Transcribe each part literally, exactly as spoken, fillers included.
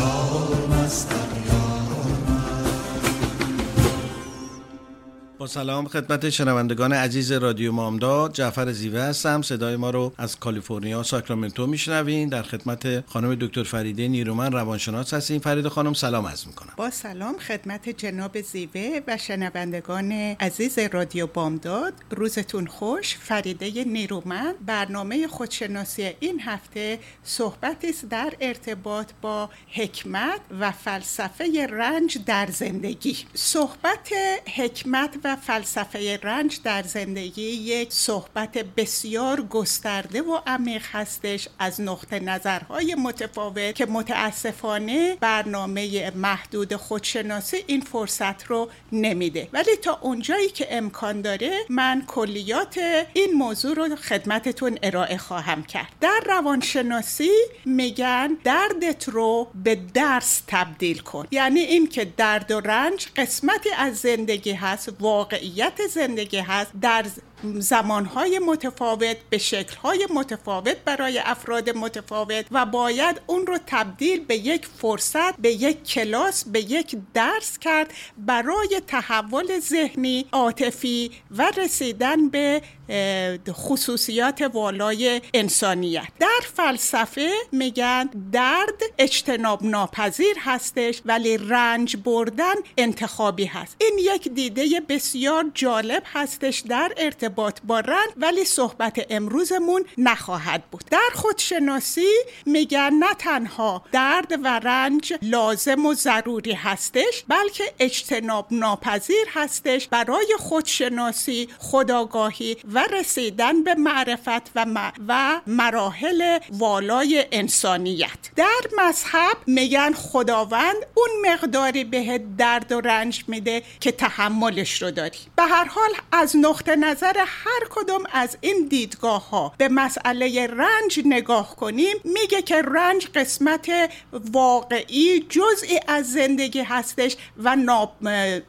یار مستم یار من. با سلام خدمت شنوندگان عزیز رادیو بامداد، جعفر زیوه هستم. صدای ما رو از کالیفرنیا ساکرامنتو میشنوین. در خدمت خانم دکتر فریده نیرومند روانشناس هستیم. فریده خانم سلام عرض میکنم. با سلام خدمت جناب زیوه و شنوندگان عزیز رادیو بامداد، روزتون خوش. فریده نیرومند. برنامه خودشناسی این هفته صحبتی است در ارتباط با حکمت و فلسفه رنج در زندگی. صحبت حکمت و فلسفه رنج در زندگی یک صحبت بسیار گسترده و عمیق هستش، از نقطه نظرهای متفاوت که متاسفانه برنامه محدود خودشناسی این فرصت رو نمیده، ولی تا اونجایی که امکان داره من کلیات این موضوع رو خدمتتون ارائه خواهم کرد. در روانشناسی میگن دردت رو به درس تبدیل کن، یعنی این که درد و رنج قسمتی از زندگی هست، واقعیت زندگی هست، در زمانهای متفاوت به شکلهای متفاوت برای افراد متفاوت، و باید اون رو تبدیل به یک فرصت، به یک کلاس، به یک درس کرد برای تحول ذهنی، عاطفی و رسیدن به خصوصیات والای انسانیت. در فلسفه میگن درد اجتناب ناپذیر هستش، ولی رنج بردن انتخابی هست. این یک دیده بسیار جالب هستش در ارتباط با رنج، ولی صحبت امروزمون نخواهد بود. در خودشناسی میگن نه تنها درد و رنج لازم و ضروری هستش، بلکه اجتناب ناپذیر هستش برای خودشناسی، خودآگاهی و رسیدن به معرفت و, م... و مراحل والای انسانیت. در مذهب میگن خداوند اون مقداری بهت درد و رنج میده که تحملش رو داری. به هر حال از نقطه نظر هر کدوم از این دیدگاه ها به مسئله رنج نگاه کنیم، میگه که رنج قسمت واقعی، جزئی از زندگی هستش و ناب...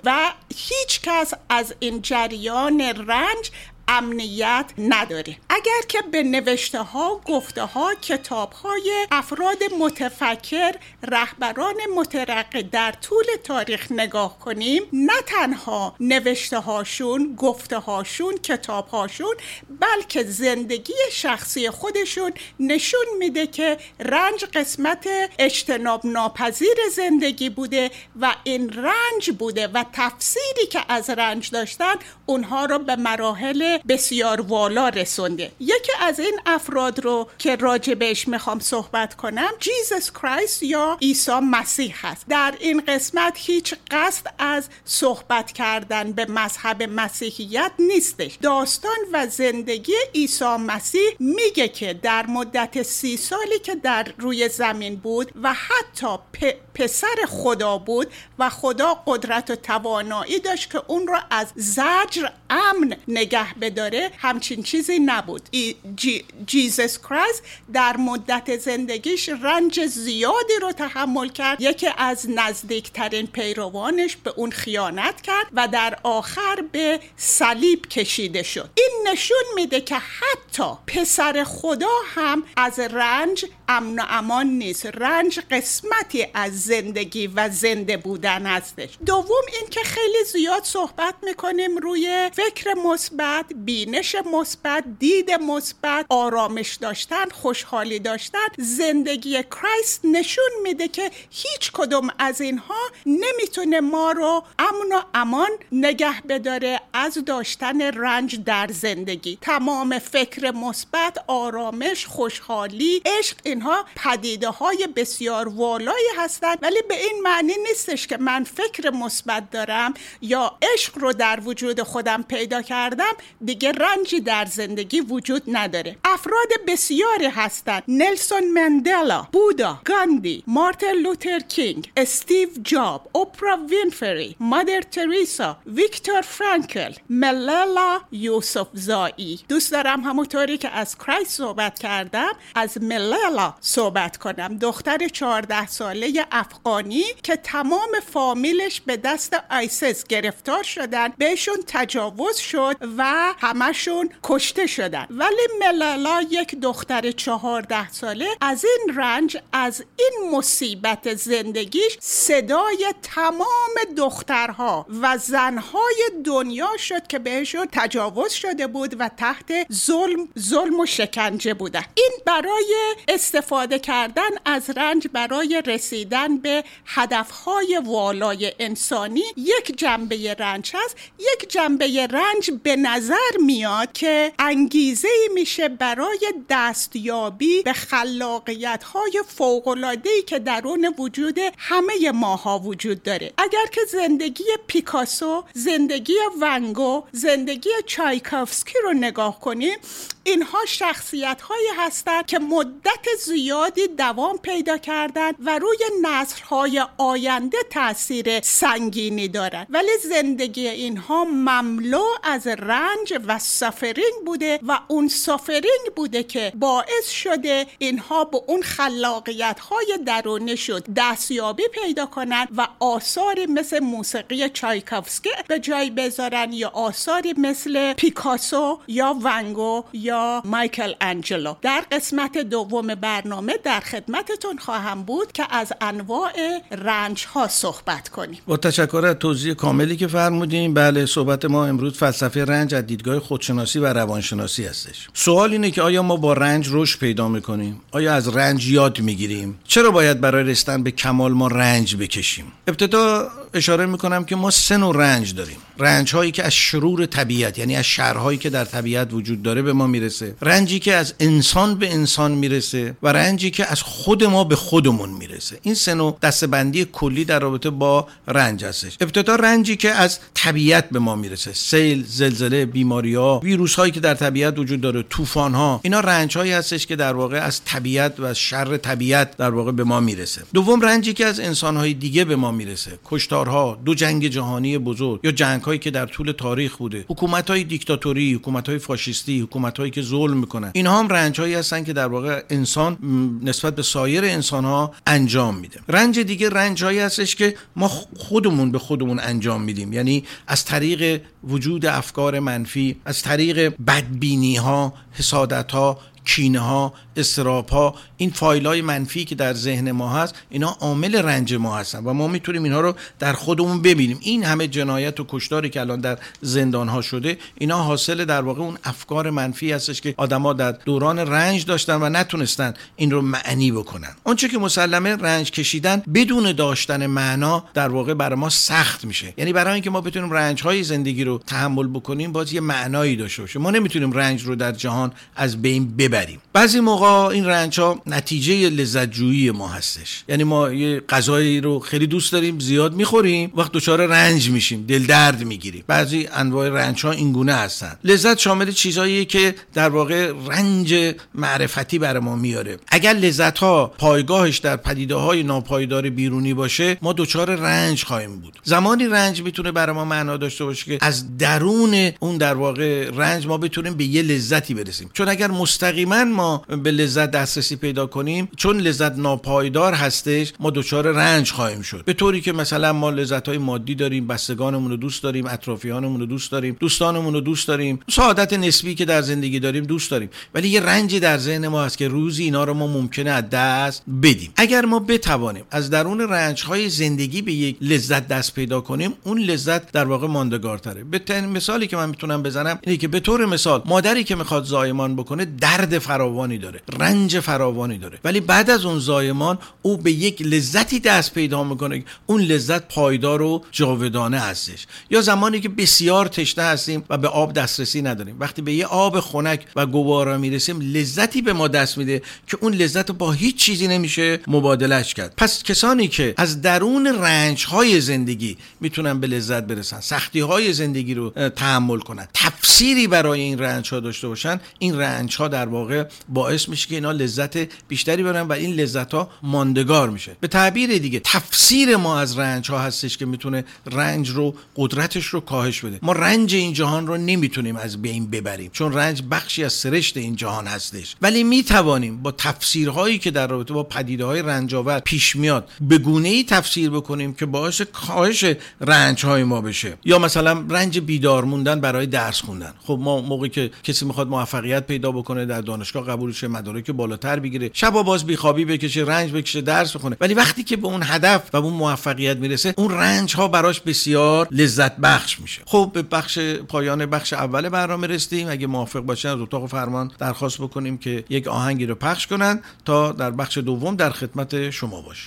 و هیچ کس از این جریان رنج امنیت نداره. اگر که به نوشته ها، گفته ها، کتاب های افراد متفکر، رهبران مترقی در طول تاریخ نگاه کنیم، نه تنها نوشته هاشون، گفته هاشون، کتاب هاشون، بلکه زندگی شخصی خودشون نشون میده که رنج قسمت اجتناب ناپذیر زندگی بوده و این رنج بوده و تفسیری که از رنج داشتن اونها رو به مراحل بسیار والا رسونده. یکی از این افراد رو که راجبش میخوام صحبت کنم جیزس کرایست یا عیسی مسیح هست. در این قسمت هیچ قصد از صحبت کردن به مذهب مسیحیت نیستش. داستان و زندگی عیسی مسیح میگه که در مدت سی سالی که در روی زمین بود و حتی پ... پسر خدا بود و خدا قدرت و توانایی داشت که اون رو از زجر امن نگه بداره، همچین چیزی نبود. جی، جیزس کرایست در مدت زندگیش رنج زیادی رو تحمل کرد. یکی از نزدیکترین پیروانش به اون خیانت کرد و در آخر به صلیب کشیده شد. این نشون میده که حتی پسر خدا هم از رنج امن و امان نیست. رنج قسمتی از زندگی و زنده بودن هستش. دوم این که خیلی زیاد صحبت میکنیم روی فکر مثبت، بینش مثبت، دید مثبت، آرامش داشتن، خوشحالی داشتن. زندگی کرایست نشون میده که هیچ کدوم از اینها نمیتونه ما رو امن و امان نگه بداره از داشتن رنج در زندگی. تمام فکر مثبت، آرامش، خوشحالی، عشق، اینها پدیده های بسیار والایی هستند، ولی به این معنی نیستش که من فکر مثبت دارم یا عشق رو در وجود خودم پیدا کردم دیگه رنجی در زندگی وجود نداره. افراد بسیاری هستند: نلسون ماندلا، بودا، گاندی، مارتین لوتر کینگ، استیو جابز، اوپرا وینفری، مادر تریسا، ویکتور فرانکل، ملاله یوسفزی. دوست دارم همونطوری که از کرایست صحبت کردم از ملاله صحبت کنم، دختر چهارده ساله افغانی که تمام فامیلش به دست آیسیس گرفتار شدن، بهشون تجاوز شد و همشون کشته شدن، ولی ملالا یک دختر چهارده ساله از این رنج، از این مصیبت زندگیش صدای تمام دخترها و زنهای دنیا شد که بهشون تجاوز شده بود و تحت ظلم ظلم و شکنجه بودن. این برای استفاده کردن از رنج برای رسیدن به هدفهای والای انسانی یک جنبه رنج هست. یک جنبه رنج به نظر میاد که انگیزه‌ای میشه برای دستیابی به خلاقیت‌های فوق‌العاده‌ای که درون وجود همه ماها وجود داره. اگر که زندگی پیکاسو، زندگی ونگو، زندگی چایکوفسکی رو نگاه کنیم، اینها شخصیت‌هایی هستند که مدت زیادی دوام پیدا کردند و روی نسل‌های آینده تأثیر سنگینی دارند، ولی زندگی اینها مملو از رنج و سافرینگ بوده و اون سافرینگ بوده که باعث شده اینها به اون خلاقیت‌های درونی شد دستیابی پیدا کنند و آثاری مثل موسیقی چایکوفسکی به جای بذارن یا آثاری مثل پیکاسو یا ونگو یا مایکل انجلو. در قسمت دوم برنامه در خدمتتون خواهم بود که از انواع رنج ها صحبت کنیم. با تشکر از توضیح کاملی که فرمودین. بله، صحبت ما امروز فلسفه رنج از دیدگاه خودشناسی و روانشناسی هستش. سوال اینه که آیا ما با رنج رشد پیدا میکنیم؟ آیا از رنج یاد میگیریم؟ چرا باید برای رسیدن به کمال ما رنج بکشیم؟ ابتدا اشاره میکنم که ما سه نوع رنج داریم: رنج هایی که از شرور طبیعت، یعنی از شرهایی که در طبیعت وجود داره به ما میرسه، رنجی که از انسان به انسان میرسه و رنجی که از خود ما به خودمون میرسه. این سه نوع دسته‌بندی کلی در رابطه با رنج هستش. ابتدا رنجی که از طبیعت به ما میرسه: سیل، زلزله، بیماری‌ها، ویروس‌هایی که در طبیعت وجود داره، طوفان‌ها. اینا رنج‌هایی هستش که در واقع از طبیعت و از شر طبیعت در واقع به ما میرسه. دوم، رنجی که از انسان‌های دیگه به ما میرسه: کشتارها، دو جنگ جهانی بزرگ یا جنگ‌هایی که در طول تاریخ بوده، حکومت‌های دیکتاتوری، حکومت‌های فاشیستی، حکومت‌هایی که ظلم می‌کنن. اینها هم رنج‌هایی هستن که در واقع انسان نسبت به سایر انسان‌ها انجام میده. رنج دیگه رنج‌هایی هستش که ما خودمون به خودمون انجام میدیم، یعنی از طریق وجود افکار منفی، از طریق بدبینی‌ها، حسادت‌ها، کینه ها، استراب ها، این فایل های منفی که در ذهن ما هست، اینا عامل رنج ما هستن و ما میتونیم اینها رو در خودمون ببینیم. این همه جنایت و کشتاری که الان در زندان ها شده، اینا حاصل در واقع اون افکار منفی هستش که آدما در دوران رنج داشتن و نتونستن این رو معنی بکنن. اونچه که مسلمه رنج کشیدن بدون داشتن معنا در واقع برای ما سخت میشه، یعنی برای اینکه ما بتونیم رنج های زندگی رو تحمل بکنیم باز یه معنایی داشته باشه. ما نمیتونیم رنج رو در جهان از بین ببریم. بریم. بعضی موقع این رنج‌ها نتیجه لذت‌جویی ما هستش، یعنی ما یه غذایی رو خیلی دوست داریم، زیاد می‌خوریم، وقت دچار رنج میشیم، دل درد می‌گیریم. بعضی انواع رنج‌ها این گونه هستن. لذت شامل چیزاییه که در واقع رنج معرفتی بر ما میاره. اگر لذت‌ها پایگاهش در پدیده‌های ناپایدار بیرونی باشه، ما دچار رنج خواهیم بود. زمانی رنج میتونه بر ما معنا داشته باشه که از درون اون در واقع رنج ما بتونیم به یه لذتی برسیم. چون اگر مستقیم من ما به لذت دسترسی پیدا کنیم، چون لذت ناپایدار هستش، ما دچار رنج خواهیم شد. به طوری که مثلا ما لذت‌های مادی داریم، بستگانمون رو دوست داریم، اطرافیانمون رو دوست داریم، دوستانمون رو دوست داریم، سعادت نسبی که در زندگی داریم دوست داریم، ولی یه رنجی در ذهن ما هست که روزی اینا رو ما ممکنه از دست بدیم. اگر ما بتوانیم از درون رنج‌های زندگی به یک لذت دست پیدا کنیم، اون لذت در واقع ماندگارتره. به مثالی که من میتونم بزنم اینه که به طور مثال مادری که میخواد زایمان بکنه درد درد فراوانی داره، رنج فراوانی داره، ولی بعد از اون زایمان او به یک لذتی دست پیدا میکنه، اون لذت پایدار و جاودانه هستش. یا زمانی که بسیار تشنه هستیم و به آب دسترسی نداریم، وقتی به یه آب خنک و گوارا میرسیم لذتی به ما دست میده که اون لذت رو با هیچ چیزی نمیشه مبادلهش کرد. پس کسانی که از درون رنج‌های زندگی میتونن به لذت برسن، سختی‌های زندگی رو تحمل کنن، تفسیری برای این رنج‌ها داشته باشن، این رنج‌ها در واقع باعث میشه که اینا لذت بیشتری برن و این لذت‌ها ماندگار میشه. به تعبیر دیگه تفسیر ما از رنج‌ها هستش که میتونه رنج رو، قدرتش رو کاهش بده. ما رنج این جهان رو نمیتونیم از بین ببریم چون رنج بخشی از سرشت این جهان هستش، ولی میتوانیم با تفسیرهایی که در رابطه با پدیده‌های رنج‌آور پیش میاد به گونه‌ای تفسیر بکنیم که باعث کاهش رنج‌های ما بشه. یا مثلا رنج بیدار موندن برای درس خوندن. خب ما موقعی که کسی میخواد موفقیت پیدا بکنه، در دانشگاه قبول شه، مدارک بالاتر بگیره، شبا باز بیخوابی بکشه، رنج بکشه، درس بخونه، ولی وقتی که به اون هدف و اون موفقیت میرسه اون رنج‌ها براش بسیار لذت بخش میشه. خب به بخش پایان بخش اول برنامه رسیدیم. اگه موافق باشن از اتاق فرمان درخواست بکنیم که یک آهنگی رو پخش کنن تا در بخش دوم در خدمت شما باش.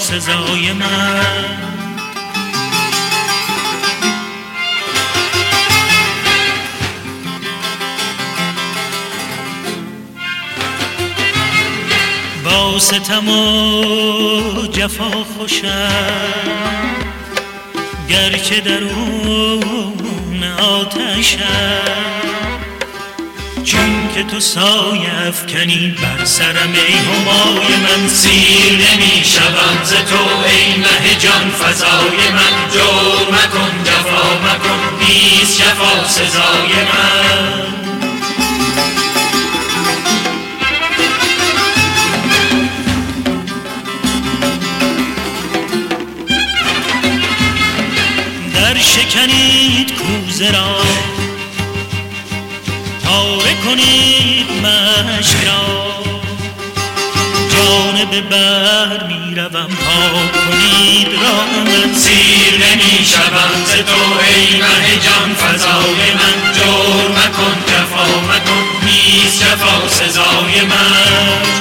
سزای من با ستم و جفا خوشم، گرچه درون آتشم، چون که تو سایه افکنی بر سرم ای همای من. سیر نمیشوم ز تو ای مه جان فضای من، جور مکن جفا مکن نیست جفا سزای من. در شکنید کوزه را، پاره کنید مشک را، جانب بر می روم پاک کنید راه من. سیر نمی شوم ز تو ای مه جان فضای من، جور مکن جفا مکن نیست جفا سزای من.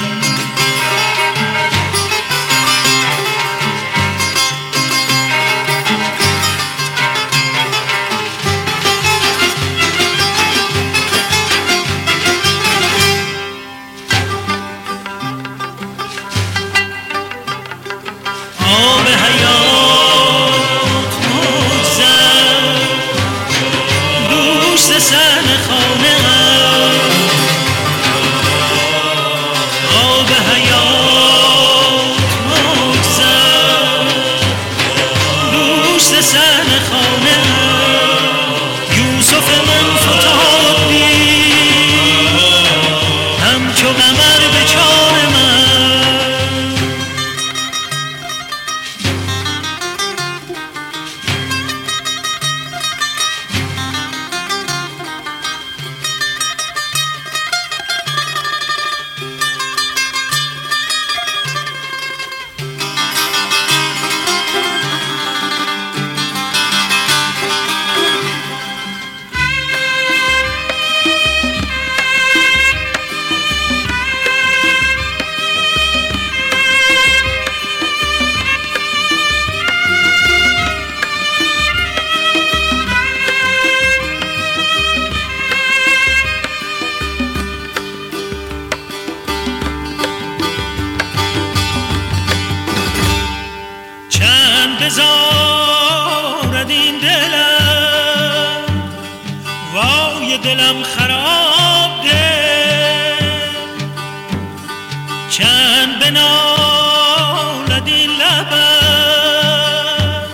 دلم خراب دل چند بنالد لبم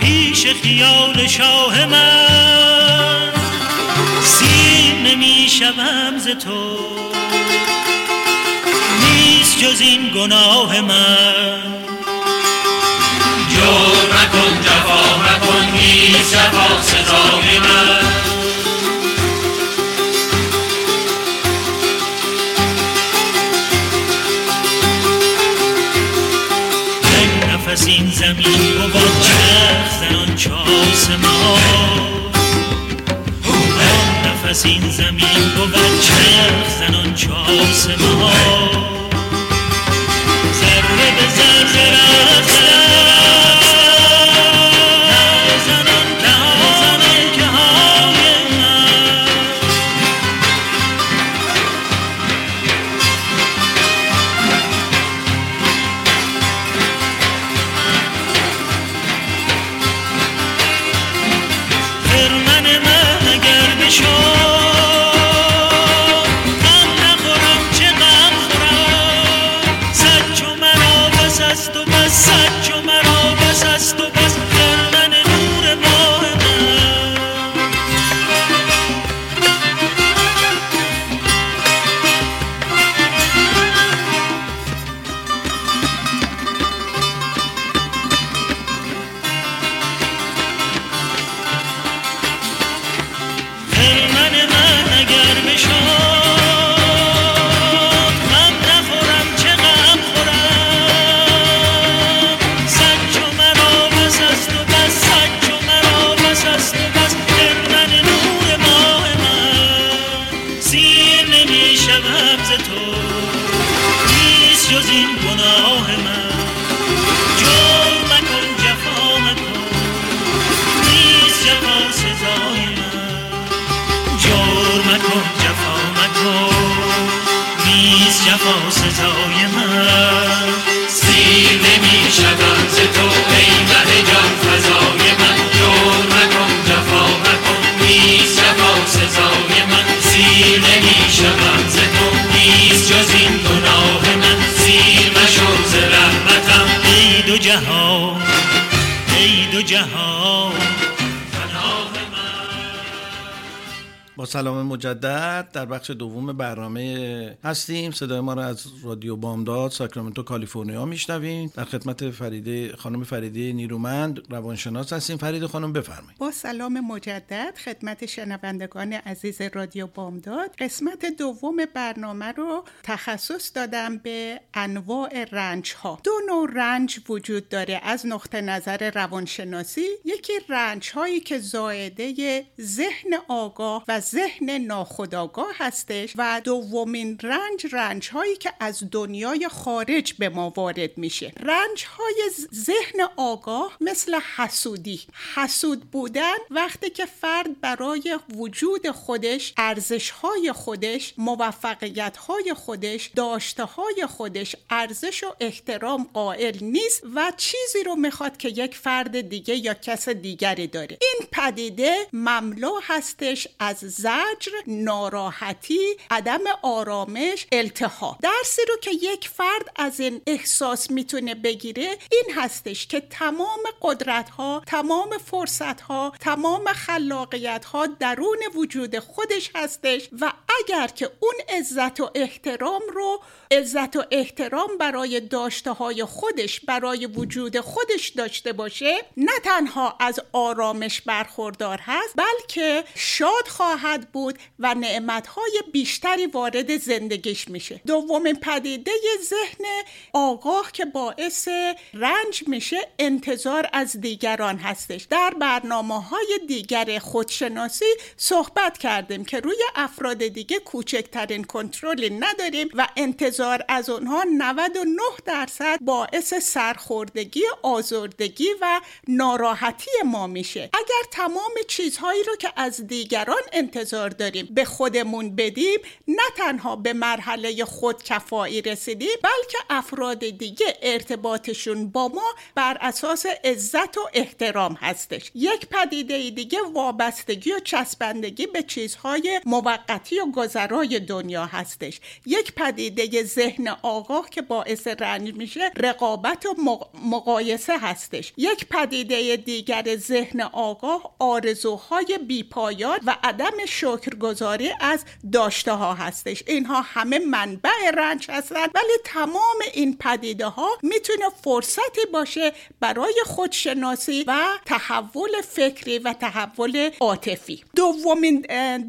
پیش خیال شاه من سیر نمی شوم ز تو نیست جز این گناه من جور مکن جفا مکن نیست جفا سزای من از این زمین و با چرخ زنان چه آسمان نفس این زمین و با چرخ زنان چه آسمان ذره به ذره زنان که ها زنان که های من فرمن من اگر بشو سلام مجدد. در بخش دوم برنامه هستیم. صدای ما را از رادیو بامداد ساکرامنتو کالیفرنیا میشنویم. در خدمت فریده خانم فریده نیرومند روانشناس هستیم. فریده خانم بفرمایید. با سلام مجدد خدمت شنوندگان عزیز رادیو بامداد. قسمت دوم برنامه رو تخصص دادم به انواع رنج ها. دو نوع رنج وجود داره از نقطه نظر روانشناسی. یکی رنج هایی که زائده ذهن آگاه و ذهن نه ناخودآگاه هستش و دومین رنج رنج هایی که از دنیای خارج به ما وارد میشه. رنج های ذهن آگاه مثل حسودی. حسود بودن وقتی که فرد برای وجود خودش، ارزش های خودش، موفقیت های خودش، داشته های خودش ارزش و احترام قائل نیست و چیزی رو میخواد که یک فرد دیگه یا کس دیگری داره. این پدیده مملو هستش از زن ناراحتی، عدم آرامش، التهاب. درسی رو که یک فرد از این احساس میتونه بگیره این هستش که تمام قدرت ها، تمام فرصت ها، تمام خلاقیت ها درون وجود خودش هستش و اگر که اون عزت و احترام رو عزت و احترام برای داشته های خودش، برای وجود خودش داشته باشه، نه تنها از آرامش برخوردار هست بلکه شاد خواهد بود و نعمت‌های بیشتری وارد زندگیش میشه. دومین پدیده ذهن آگاه که باعث رنج میشه انتظار از دیگران هستش. در برنامه‌های دیگر خودشناسی صحبت کردیم که روی افراد دیگه کوچکترین کنترلی نداریم و انتظار از اونها نود و نه درصد باعث سرخوردگی، آزردگی و ناراحتی ما میشه. اگر تمام چیزهایی رو که از دیگران انتظار انتظار داریم به خودمون بدیم، نه تنها به مرحله خودکفایی رسیدیم بلکه افراد دیگه ارتباطشون با ما بر اساس عزت و احترام هستش. یک پدیده دیگه وابستگی و چسبندگی به چیزهای موقتی و گذرای دنیا هستش. یک پدیده ذهن آگاه که باعث رنج میشه رقابت و مقایسه هستش. یک پدیده دیگر ذهن آگاه آرزوهای بیپایان و عدم شکرگزاری از داشته ها هستش. اینها همه منبع رنج هستند، ولی تمام این پدیده ها میتونه فرصتی باشه برای خودشناسی و تحول فکری و تحول عاطفی. دومین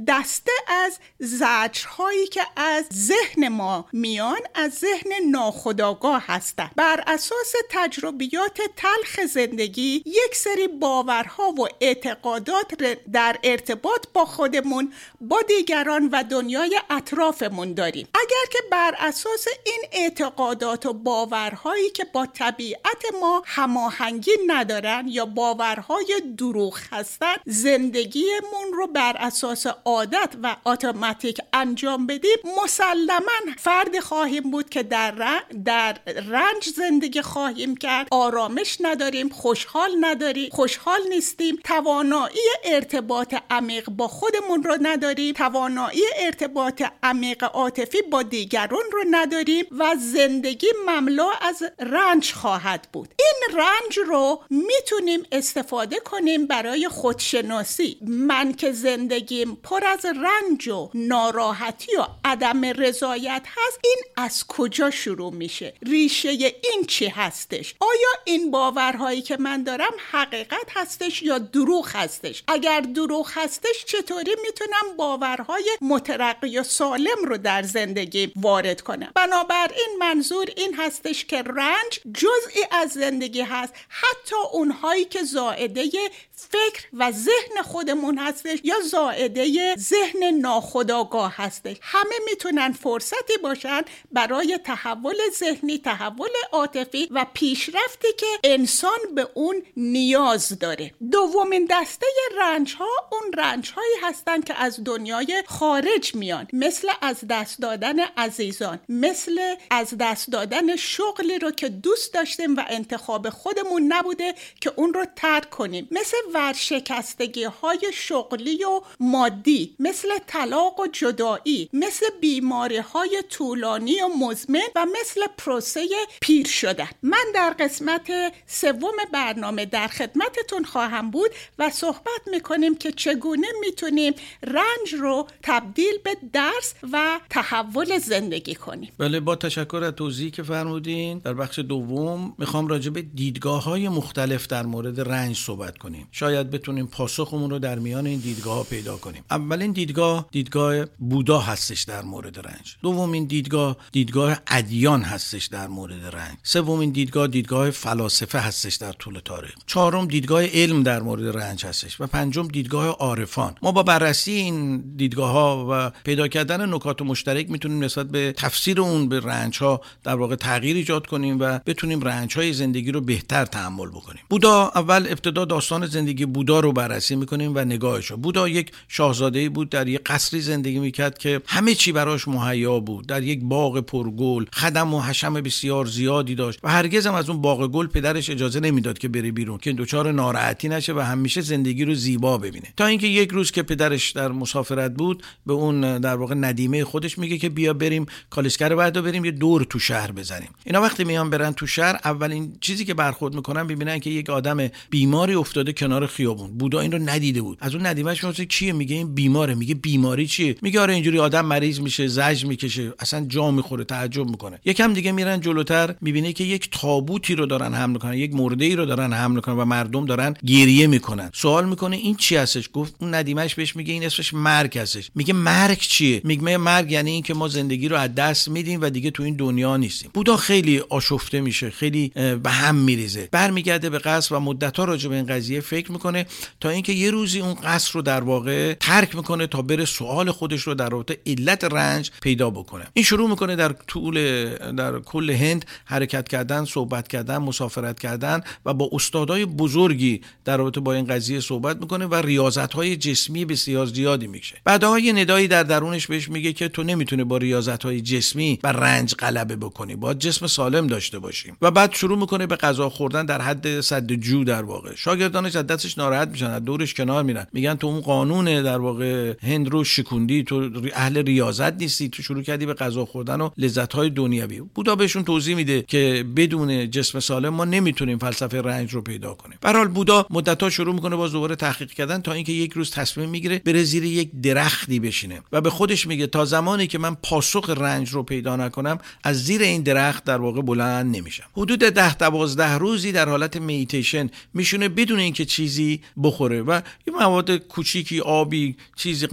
دسته از زجرهایی که از ذهن ما میان از ذهن ناخودآگاه هستند. بر اساس تجربیات تلخ زندگی یک سری باورها و اعتقادات در ارتباط با خودمون، با دیگران و دنیای اطرافمون داریم. اگر که بر اساس این اعتقادات و باورهایی که با طبیعت ما هماهنگی ندارن یا باورهای دروغ هستن زندگیمون رو بر اساس عادت و اتوماتیک انجام بدیم، مسلماً فرد خواهیم بود که در در رنج زندگی خواهیم کرد، آرامش نداریم، خوشحال نداریم، خوشحال نیستیم، توانایی ارتباط عمیق با خودمون رو نداریم، توانایی ارتباط عمیق عاطفی با دیگران رو نداریم و زندگی مملو از رنج خواهد بود. این رنج رو میتونیم استفاده کنیم برای خودشناسی. من که زندگیم پر از رنج و ناراحتی و عدم رضایت هست، این از کجا شروع میشه؟ ریشه این چی هستش؟ آیا این باورهایی که من دارم حقیقت هستش یا دروغ هستش؟ اگر دروغ هستش چطوری میتونم باورهای مترقی و سالم رو در زندگی وارد کنم؟ بنابراین منظور این هستش که رنج جزئی از زندگی هست، حتی اونهایی که زائده فکر و ذهن خودمون هستش یا زائده ذهن ناخودآگاه هستش. همه میتونن فرصتی باشن برای تحول ذهنی، تحول عاطفی و پیشرفتی که انسان به اون نیاز داره. دومین دسته رنج ها اون رنج هایی هستن که از دنیای خارج میان، مثل از دست دادن عزیزان، مثل از دست دادن شغلی رو که دوست داشتیم و انتخاب خودمون نبوده که اون رو ترک کنیم، مثل ورشکستگی های شغلی و مادی، مثل طلاق و جدایی، مثل بیماری های طولانی و مزمن و مثل پروسه پیر شدن. من در قسمت سوم برنامه در خدمتتون خواهم بود و صحبت میکنیم که چگونه میتونیم رنج رو تبدیل به درس و تحول زندگی کنیم. بله، با تشکر از توضیحی که فرمودین. در بخش دوم میخوام راجع به دیدگاه‌های مختلف در مورد رنج صحبت کنیم. شاید بتونیم پاسخمون رو در میان این دیدگاه‌ها پیدا کنیم. اولین دیدگاه دیدگاه بودا هستش در مورد رنج. دومین دیدگاه دیدگاه ادیان هستش در مورد رنج. سومین دیدگاه دیدگاه فلاسفه هستش در طول تاریخ. چهارم دیدگاه علم در مورد رنج هستش و پنجم دیدگاه عارفان. ما با بررسی این دیدگاه‌ها و پیدا کردن نکات مشترک میتونیم نسبت به تفسیر اون به رنج‌ها در واقع تغییر ایجاد کنیم و بتونیم رنج‌های زندگی رو بهتر تحمل بکنیم. بودا، اول ابتدا داستان زندگی بودا رو بررسی می‌کنیم و نگاهش. بودا یک شاهزاده‌ای بود، در یک قصری زندگی می‌کرد که همه چی براش مهیا بود، در یک باغ پرگل، خدم و حشم بسیار زیادی داشت و هرگز هم از اون باغ گل پدرش اجازه نمیداد که بره بیرون، که دوچار ناراحتی نشه و همیشه زندگی رو زیبا ببینه. تا اینکه یک روز که پدرش در مسافرت بود، به اون در واقع ندیمه خودش میگه که بیا بریم کالسکر بعدو بریم یه دور تو شهر بزنیم. اینا وقتی میان برن تو شهر، اولین چیزی که برخورد میکنن میبینن که یک آدم بیماری افتاده کنار خیابون. بودا این رو ندیده بود. از اون ندیمش میگه کیه؟ میگه این بیماره. میگه بیماری چیه؟ میگه آره اینجوری آدم مریض میشه، زجر میکشه، اصلا جا میخوره. تعجب میکنه. یکم دیگه میرن جلوتر، میبینه که یک تابوتی رو دارن حمل میکنن، یک مرده‌ای رو دارن حمل میکنن و مردم دارن گریه میکنن. سوال میکنه این چی هستش؟ گفت اون ندیمش بهش میگه این اسمش مرگ هستش. میگه مرگ چیه؟ میگه مرگ یعنی این که ما زندگی رو از دست میدیم و دیگه تو این دنیا نیستیم. بودا خیلی آشفته میشه، خیلی به هم میریزه. برمیگرده به قصر و مدت‌ها راجع به این قضیه فکر میکنه تا اینکه یه روزی اون قصر رو در واقع ترک میکنه تا بره سوال خودش رو در رابطه علت رنج پیدا بکنه. این شروع میکنه در طول در کل هند حرکت کردن، صحبت کردن، مسافرت کردن و با استادای بزرگی در رابطه با این قضیه صحبت میکنه و ریاضت‌های جسمی بسیار بسیار زیادی میکشه. بعدها یه ندایی در درونش بهش میگه که تو نمیتونه با ریاضت‌های جسمی و رنج غلبه بکنی، باید جسم سالم داشته باشیم. و بعد شروع میکنه به غذا خوردن در حد سد جو. در واقع شاگردانش از دستش ناراحت میشن، از دورش کنار میرن، میگن تو اون قانون در واقع هند رو شکوندی، تو اهل ریاضت نیستی، تو شروع کردی به غذا خوردن و لذت‌های دنیوی. بودا بهشون توضیح میده که بدون جسم سالم ما نمیتونیم فلسفه رنج رو پیدا کنیم. به هر حال بودا مدت‌ها شروع میکنه باز دوباره تحقیق کردن تا اینکه یک روز تصمیم میگیره بره زیر یک درختی بشینه و به خودش میگه تا زمانی که من پاسخ رنج رو پیدا نکنم از زیر این درخت در واقع بلند نمیشم. حدود ده تا دوازده روزی در حالت میتیشن میشونه بدون اینکه چیزی بخوره و یه مواد کوچیکی، آبی، چیزی،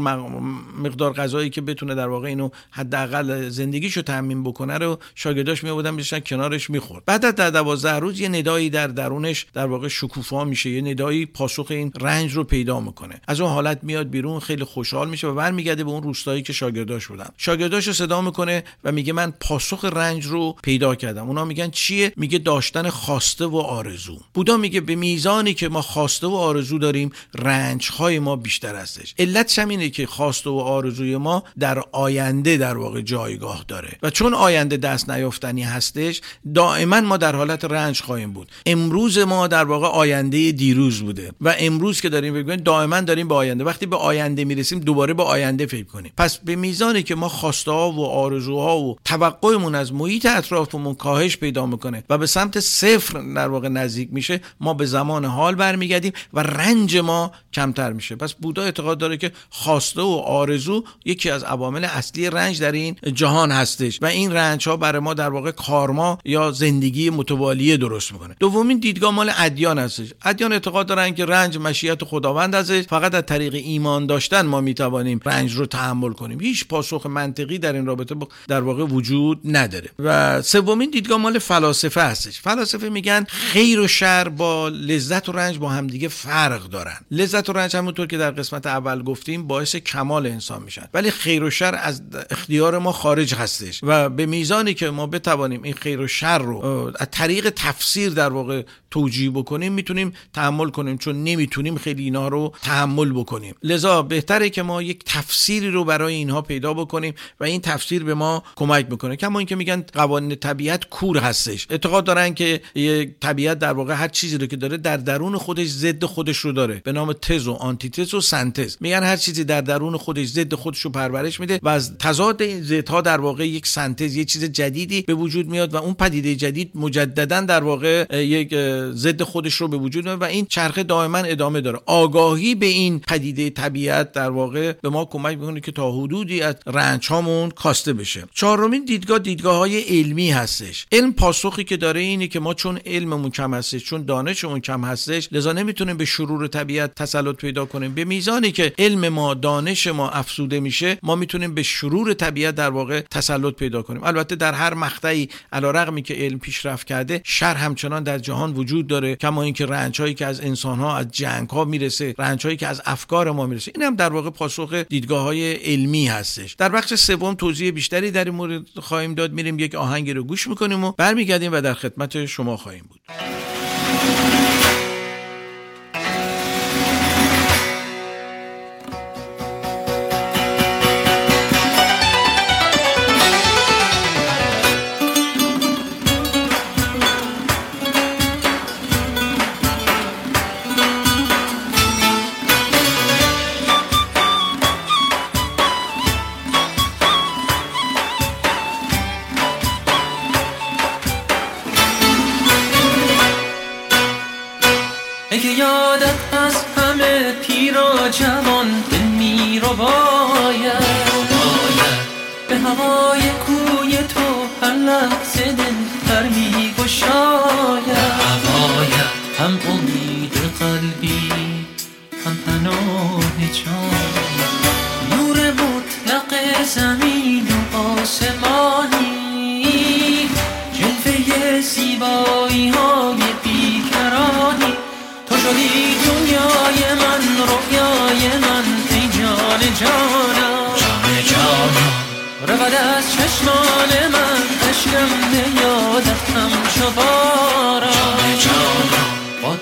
مقدار غذایی که بتونه در واقع اینو حداقل زندگیشو تضمین بکنه رو شاگرداش میآوردن میشن کنارش میخورد. بعد از دوازده روز یه ندایی در درونش در واقع شکوفا میشه، یه ندایی پاسخ این رنج رو پیدا میکنه. از اون حالت میاد بیرون، خیلی خوشحال میشه و برمیگرده به اون روستایی که شاگرداش بودن. شاگرداشو صدا میکنه و میگه من پاسخ رنج رو پیدا کردم. اونا میگن چیه؟ میگه داشتن خواسته و آرزو. بودا میگه به میزانی که ما خواسته و آرزو داریم رنج‌های ما بیشتر هستش. علتش هم اینه که خواسته و آرزوی ما در آینده در واقع جایگاه داره و چون آینده دست نیافتنی هستش دائما ما در حالت رنج خواهیم بود. امروز ما در واقع آینده دیروز بوده و امروز که داریم فکر می‌کنیم دائما داریم به آینده، وقتی به آینده میرسیم دوباره به آینده فکر کنیم. پس به میزانی که ما خواسته‌ها و آرزوها و توقعمون از محیط اطرافمون کاهش پیدا میکنه و به سمت صفر در واقع نزدیک میشه، ما به زمان حال برمیگردیم و رنج ما کمتر میشه. پس بودا اعتقاد داره که خواسته و آرزو یکی از عوامل اصلی رنج در این جهان هستش و این رنج‌ها برای ما در واقع کارما یا زندگی متوالیه درست میکنه. دومین دیدگاه مال ادیان هستش. ادیان اعتقاد دارن که رنج مشیت خداوند هستش، فقط از طریق ایمان داشتن ما میتوانیم رنج رو تحمل کنیم. هیچ پاسخ منطقی در این رابطه در واقع وجود نداره. و سومین دیدگاه مال فلاسفه هستش. فلاسفه میگن خیر و شر با لذت و رنج با همدیگه فرق دارن. لذت و رنج همونطور که در قسمت اول گفتیم باعث کمال انسان میشن، ولی خیر و شر از اختیار ما خارج هستش و به میزانی که ما بتوانیم این خیر و شر رو از طریق تفسیر در واقع توجیه بکنیم میتونیم تحمل کنیم، چون نمیتونیم خیلی اینا رو تحمل بکنیم. لذا بهتره که ما یک تفسیری رو برای اینها پیدا بکنیم و این تفسیر به ما کمک میکنه. کما اینکه میگن قوانین طبیعت کور هستش. اعتقاد دارن که یک طبیعت در واقع هر چیزی رو که داره در درون خودش ضد خودش رو داره، به نام تز و آنتیتز و سنتز. میگن هر چیزی در درون خودش ضد خودش رو پرورش میده و از تضاد این ضدها در واقع یک سنتز، یک چیز جدیدی به وجود میاد و اون پدیده جدید مجددا در واقع یک ضد خودش رو به وجود میاره و این چرخه دائما ادامه داره. آگاهی به این پدیده طبیعت در واقع به ما کمک میکنه که تا حدودی از رنج‌هامون کاسته بشه. چهارمین دیدگاه دیدگاه‌های علمی هستش. علم پاسخی که داره اینه که ما چون علممون کم هستش، چون دانشمون کم هستش، لذا نمیتونیم به شرور طبیعت تسلط پیدا کنیم. به میزانی که علم ما، دانش ما افزوده میشه، ما میتونیم به شرور طبیعت در واقع تسلط پیدا کنیم. البته در هر مقطعی علیرغمی که علم پیشرفت کرده، شر همچنان در جهان وجود داره، کما اینکه رنج‌هایی که از انسان‌ها، از جنگ‌ها میرسه، رنج‌هایی که از افکار ما میرسه. این هم در واقع پاسخ دیدگاه‌های علمی هستش. در بخش سوم توضیح بیشتری در این مورد خواهیم داد. میریم یک آهنگی رو گوش می‌کنیم و برمیگردیم و در خدمت شما خواهیم بود.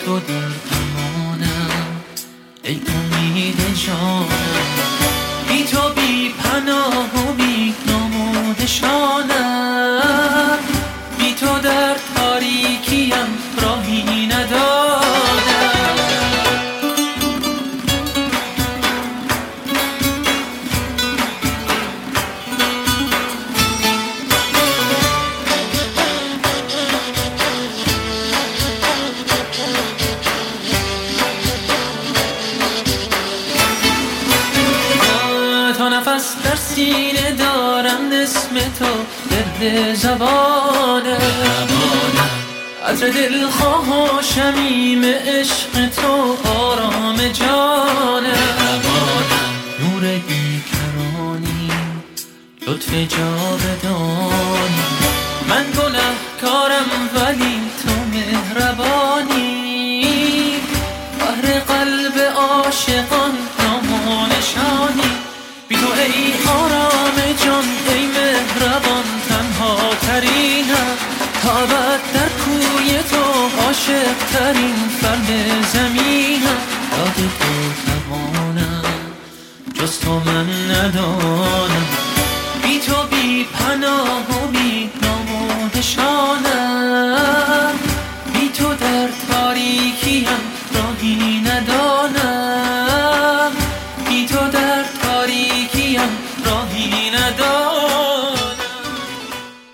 تو در امانم ای تو می امید جان، بی تو بی پناه و بی نام و نشانم، بی تو در تاریکیم راهی ندادم. سینه دارم اسم تو در زبانم، عطر دلخواه و شمیم عشق تو آرام جانم، نور بیکرانی لطف جاودانی، من گناهکارم ولی تو مهربانی، بهر قلب عاشقان نام و نشانی، بی تو ای آرام جان ای مهربان تنها ترینم، تا ابد در کوی تو عاشق ترین فرد زمینم، داد تو توانم جز تو من ندانم، بی تو بی پناه و بی نام و نشانم، بی تو در تاریکیم راهی ندانم، بی تو در راهی ندارم.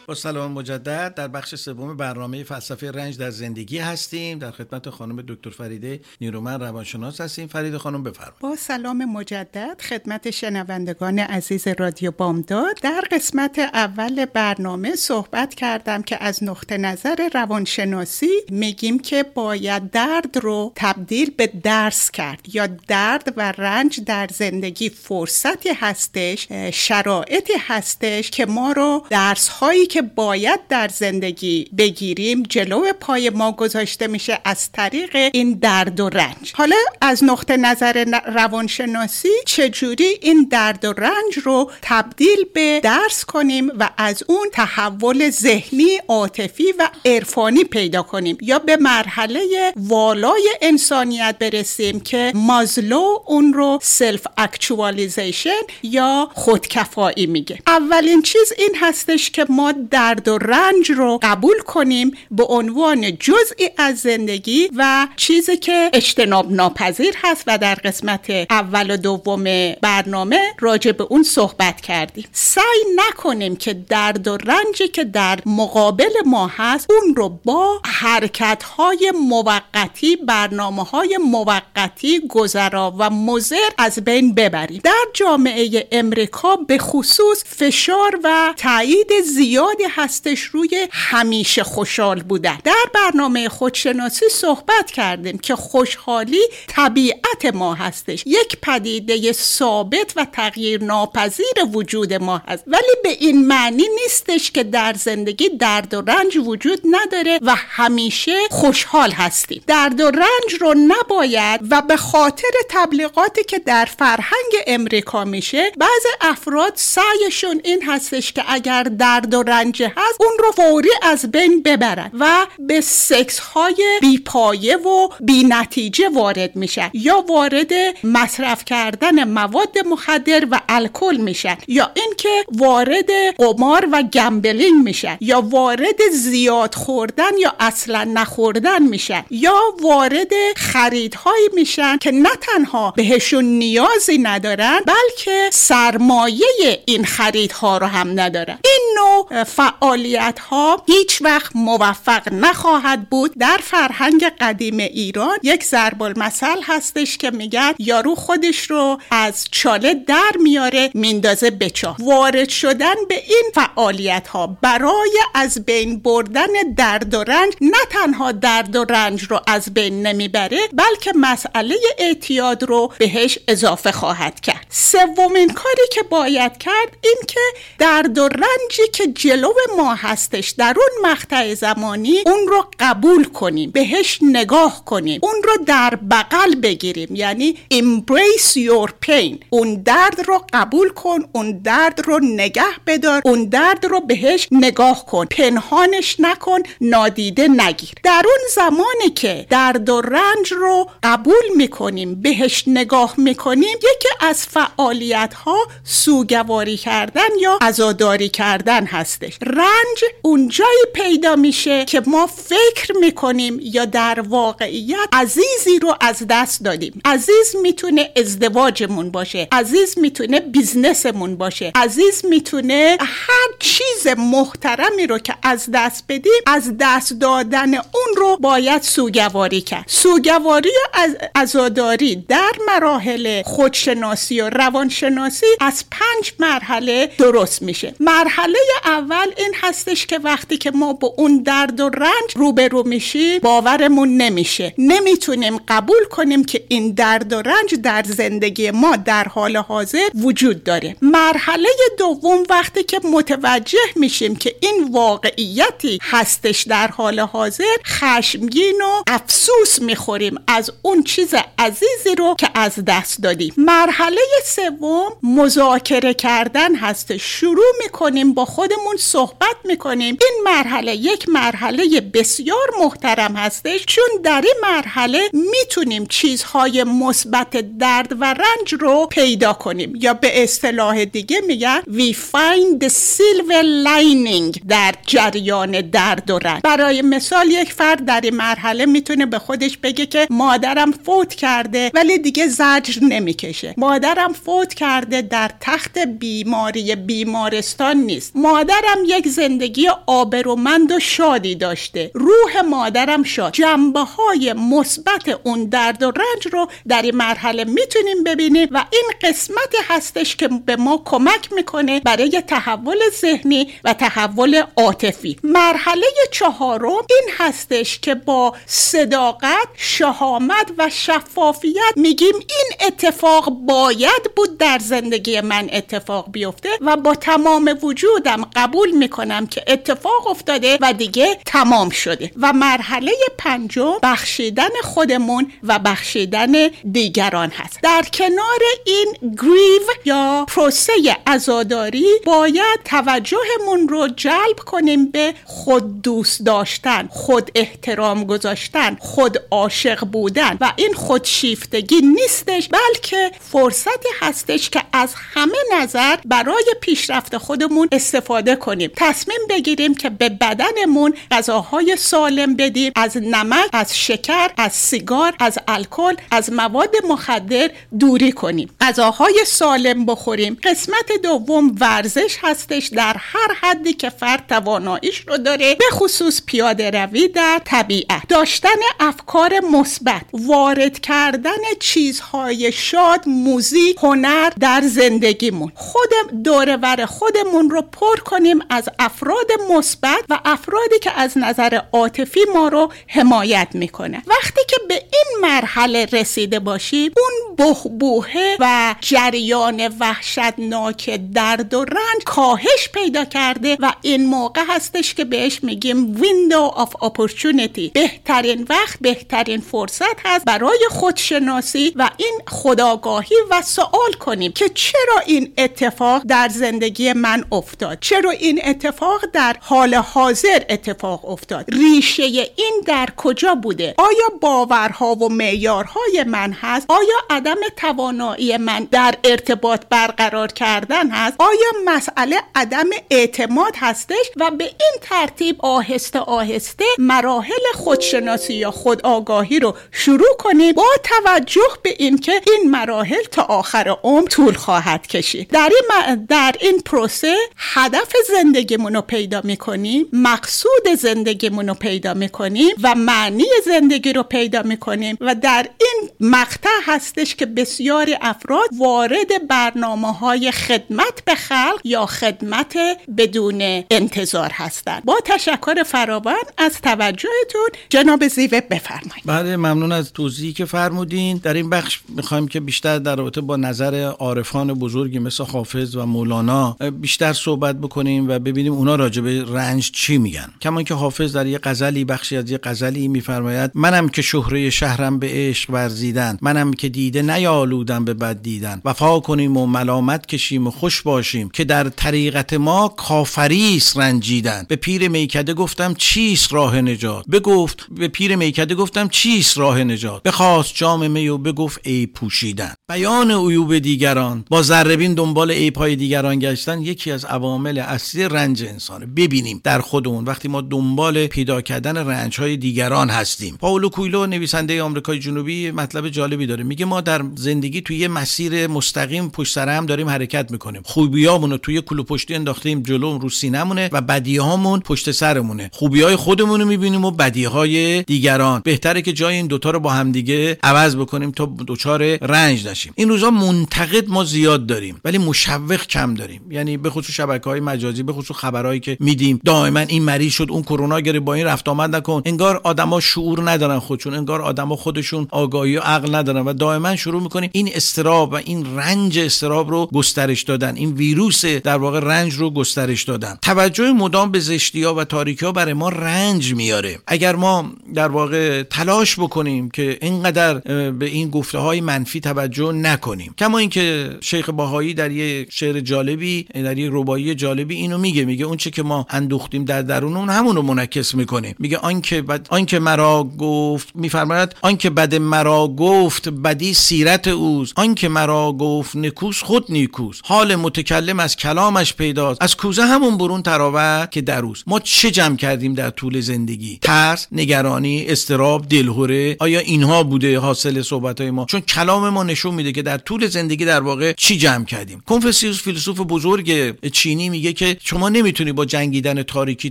با سلام مجدد در بخش سوم برنامه فلسفه رنج در زندگی هستیم. در خدمت خانم دکتر فریده نیرومند روانشناس هستیم. فریده خانم بفرمایید. با سلام مجدد خدمت شنوندگان عزیز رادیو بامداد. در قسمت اول برنامه صحبت کردم که از نقطه نظر روانشناسی میگیم که باید درد رو تبدیل به درس کرد، یا درد و رنج در زندگی فرصتی هستش، شرایطی هستش که ما رو درس‌های که باید در زندگی بگیریم جلو پای ما گذاشته میشه از طریق این درد و رنج. حالا از نقطه نظر روانشناسی چجوری این درد و رنج رو تبدیل به درس کنیم و از اون تحول ذهنی، عاطفی و عرفانی پیدا کنیم یا به مرحله والای انسانیت برسیم که مازلو اون رو سلف اکچوالیزیشن یا خودکفایی میگه. اولین چیز این هستش که ما درد و رنج رو قبول کنیم به عنوان جزئی از زندگی و چیزی که اجتناب ناپذیر هست و در قسمت اول و دوم برنامه راجع به اون صحبت کردیم. سعی نکنیم که درد و رنجی که در مقابل ما هست اون رو با حرکت‌های موقتی، برنامه‌های موقتی، گذرا و مضر از بین ببریم. در جامعه امریکا به خصوص فشار و تایید زیاد هستش روی همیشه خوشحال بودن. در برنامه خودشناسی صحبت کردیم که خوشحالی طبیعت ما هستش، یک پدیده ثابت و تغییر ناپذیر وجود ما هست، ولی به این معنی نیستش که در زندگی درد و رنج وجود نداره و همیشه خوشحال هستیم. درد و رنج رو نباید و به خاطر تبلیغاتی که در فرهنگ امریکا میشه بعض افراد سعیشون این هستش که اگر درد و رنج هست اون رو فوری از بین ببرن و به سکس های بیپایه و بی نتیجه وارد میشن، یا وارد مصرف کردن مواد مخدر و الکل میشن، یا اینکه وارد قمار و گمبلینگ میشن، یا وارد زیاد خوردن یا اصلا نخوردن میشن، یا وارد خریدهایی میشن که نه تنها بهشون نیازی ندارن بلکه سرمایه این خریدها رو هم ندارن. این نوع فعالیت ها هیچ وقت موفق نخواهد بود. در فرهنگ قدیم ایران یک ضرب المثل هستش که میگن یارو خودش رو از چاله در میاره میندازه به چاه. وارد شدن به این فعالیت ها برای از بین بردن درد و رنج نه تنها درد و رنج رو از بین نمیبره بلکه مسئله اعتیاد رو بهش اضافه خواهد کرد. سومین کاری که باید کرد این که درد و رنجی که جلو ما هستش در اون مقطع زمانی، اون رو قبول کنیم، بهش نگاه کنیم، اون رو در بغل بگیریم، یعنی embrace your pain. اون درد رو قبول کن، اون درد رو نگه بدار، اون درد رو بهش نگاه کن، پنهانش نکن، نادیده نگیر. در اون زمانی که درد و رنج رو قبول میکنیم، بهش نگاه میکنیم، یکی از فعالیت ها سوگواری کردن یا عزاداری کردن هستش. رنج اونجایی پیدا میشه که ما فکر میکنیم یا در واقعیت عزیزی رو از دست دادیم. عزیز میتونه ازدواجمون باشه، عزیز میتونه بیزنسمون باشه، عزیز میتونه هر چیز محترمی رو که از دست بدیم، از دست دادن اون رو باید سوگواری کرد. سوگواری از عزاداری در مراحل خودشناسی و روانشناسی از پنج مرحله درست میشه. مرحله اول این هستش که وقتی که ما با اون درد و رنج روبرو میشیم، باورمون نمیشه، نمیتونیم قبول کنیم که این درد و رنج در زندگی ما در حال حاضر وجود داره. مرحله دوم وقتی که متوجه میشیم که این واقعیتی هستش در حال حاضر، خشمگین و افسوس میخوریم از اون چیز عزیزی رو که از دست دادیم. مرحله سوم مذاکره کردن هست. شروع میکنیم با خودمون صحبت میکنیم. این مرحله یک مرحله بسیار محترم هستش، چون در این مرحله میتونیم چیزهای مثبت درد و رنج رو پیدا کنیم، یا به اصطلاح دیگه میگن we find the silver lining در جریان درد و رنج. برای مثال یک فرد در این مرحله میتونه به خودش بگه که مادرم فوت کرده ولی دیگه زجر نمیکشه، مادرم فوت کرده در تخت بیماری بیمارستان نیست، مادرم یک زندگی آبرومند و شادی داشته، روح مادرم شاد. جنبه‌های مثبت اون درد و رنج رو در این مرحله میتونیم ببینیم و این قسمتی هستش که به ما کمک میکنه برای تحول ذهنی و تحول عاطفی. مرحله چهارم این هستش که با صداقت، شهامت و شفافیت میگیم این اتفاق باید بود در زندگی من اتفاق بیفته و با تمام وجودم قبول میکنم که اتفاق افتاده و دیگه تمام شده. و مرحله پنجم بخشیدن خودمون و بخشیدن دیگران هست. در کنار این گریو یا پروسه عزاداری باید توجهمون رو جلب کنیم به خود دوست داشتن، خود احترام گذاشتن، خود عاشق بودن و این خودشیفتگی نیستش، بلکه فرصتی هستش که از همه نظر برای پیشرفت خودمون استفاده کنیم. تصمیم بگیریم که به بدنمون غذاهای سالم بدیم، از نمک، از شکر، از سیگار، از الکل، از مواد مخدر دوری کنیم، غذاهای سالم بخوریم. قسمت دوم ورزش هستش در هر حدی که فرد تواناییش رو داره، به خصوص پیاده روی در طبیعت، داشتن افکار مثبت، وارد کردن چیزهای شاد، موزیک، هنر در زندگیمون، خودم دور بر خودمون رو پر کنیم از افراد مثبت و افرادی که از نظر عاطفی ما رو حمایت میکنه. وقتی که به این مرحله رسیده باشیم، اون بحبوحه و جریان وحشتناک درد و رنج کاهش پیدا کرده و این موقع هستش که بهش میگیم window of opportunity. بهترین وقت، بهترین فرصت هست برای خودشناسی و این خودآگاهی و سوال کنیم که چرا این اتفاق در زندگی من افتاد، چرا این اتفاق در حال حاضر اتفاق افتاد، ریشه این در کجا بوده، آیا باورها و معیارهای من هست، آیا عدم توانایی من در ارتباط برقرار کردن هست، آیا مسئله عدم اعتماد هستش. و به این ترتیب آهسته آهسته مراحل خودشناسی یا خودآگاهی رو شروع کنیم، با توجه به اینکه این مراحل تا آخر عمر طول خواهد کشید. در این در این پروسه هدف زندگیمون رو پیدا می‌کنیم، مقصود زندگیمون رو پیدا می‌کنیم و معنی زندگی رو پیدا می‌کنیم میکنیم و در این مقطع هستش که بسیاری افراد وارد برنامه‌های خدمت به خلق یا خدمت بدون انتظار هستند. با تشکر فراوان از توجهتون. جناب زیوه بفرمایید. بله، ممنون از توضیحی که فرمودین. در این بخش میخوایم که بیشتر در رابطه با نظر عارفان بزرگی مثل حافظ و مولانا بیشتر صحبت بکنیم و ببینیم اونا راجع به رنج چی میگن. کما اینکه حافظ در یک غزلی، بخشی از یک غزلی میفرماید: منم که شهره شهرم به عشق ورزیدن، منم که دیده نیالودم به بد دیدن، وفا کنیم و ملامت کشیم و خوش باشیم که در طریقت ما کافری است رنجیدن. به پیر میکده گفتم چیست راه نجات، بگفت به پیر میکده گفتم چیست راه نجات، بخواست جام می و بگفت ای پوشیدن. بیان عیوب دیگران، با ذره‌بین دنبال عیب‌های دیگران گشتن یکی از عوامل اصلی رنج انسانه. ببینیم در خودمون وقتی ما دنبال پیدا کردن رنج‌های دیگران هستیم. پاولو کویلو، نویسنده آمریکای جنوبی، مطلب جالبی داره. میگه ما در زندگی توی یه مسیر مستقیم پشت سر هم داریم حرکت می‌کنیم. خوبیامونو توی کلوپشتی انداختیم جلو رو سینمونه و بدیهامون پشت سرمونه. خوبی‌های خودمون رو می‌بینیم و بدیهای دیگران. بهتره که جای این دوتا رو با هم دیگه عوض بکنیم تا دوچار رنج نشیم. این روزا منتقد ما زیاد داریم ولی مشوق کم داریم. یعنی به خصوص شبکه‌های مجازی، به خصوص خبرایی که میدیم، دائما این مریض شد، اون کرونا گره، با این رفت آمد نکن. انگار آدما شعور ندارن خودشون، انگار آدما خودشون آگاهی و عقل ندارن و دائما شروع می‌کنیم این استراب و این رنج استراب رو گسترش دادن. این ویروس در واقع رنج رو گسترش دادن. توجه مدام به زشتی‌ها و تاریکی‌ها برای ما رنج میاره. اگر ما در واقع تلاش بکنیم که اینقدر به این گفته‌های منفی توجه نکنیم. کما اینکه شیخ باهائی در یه شعر جالبی، در یه رباعی جالبی اینو میگه، میگه اون چه که ما اندوختیم در درون اون همون رو منعکس میکنه. میگه آن که بد آن که مرا گفت، میفرماید آن که بد مرا گفت بدی سیرت اوست، آن که مرا گفت نکوس خود نیکوس، حال متکلم از کلامش پیداست، از کوزه همون برون تراوت که دروست. ما چه جمع کردیم در طول زندگی؟ ترس، نگرانی، استراب، دلهره. آیا اینها بوده حاصل صحبت‌های ما؟ چون کلام ما نشون میده که در طول زندگی در واقع چی جمع کردیم. کنفوسیوس، فیلسوف بزرگ چینی، میگه که شما نمیتونی با جنگیدن تاریکی